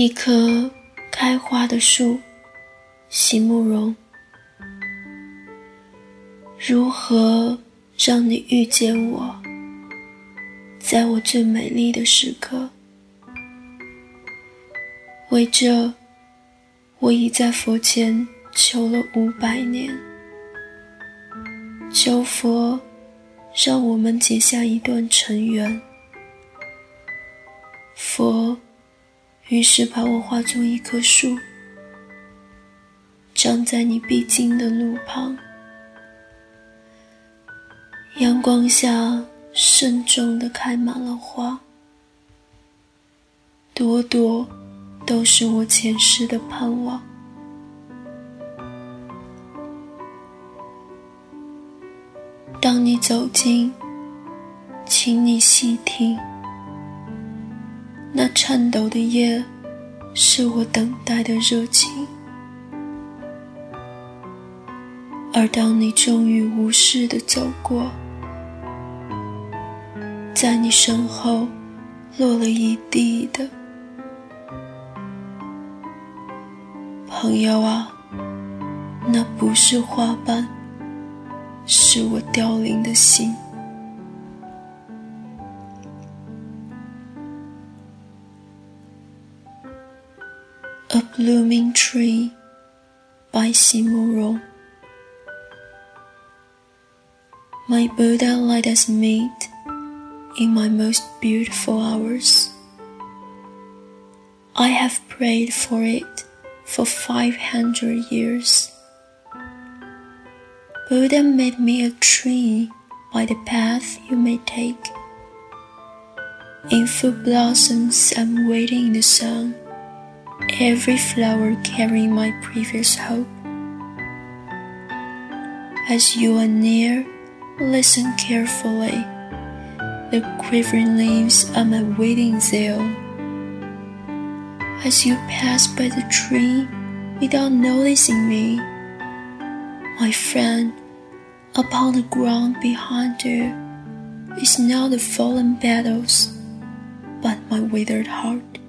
一棵开花的树，席慕容。如何让你遇见我，在我最美丽的时刻？为这，我已在佛前求了500年。求佛让我们结下一段尘缘。佛于是把我化作一棵树，长在你必经的路旁。阳光下慎重地开满了花，朵朵都是我前世的盼望。当你走近，请你细听，那颤抖的夜是我等待的热情。而当你终于无视地走过，在你身后落了一地的。朋友啊，那不是花瓣，是我凋零的心。A Blooming Tree by 席慕容。 My Buddha let us meet in my most beautiful hours. I have prayed for it for 500 years. Buddha made me a tree by the path you may take. In full blossoms I'm waiting in the sun, every flower carrying my previous hope. As you are near, listen carefully. The quivering leaves are my waiting zeal. As you pass by the tree without noticing me, my friend, upon the ground behind you is not the fallen petals, but my withered heart.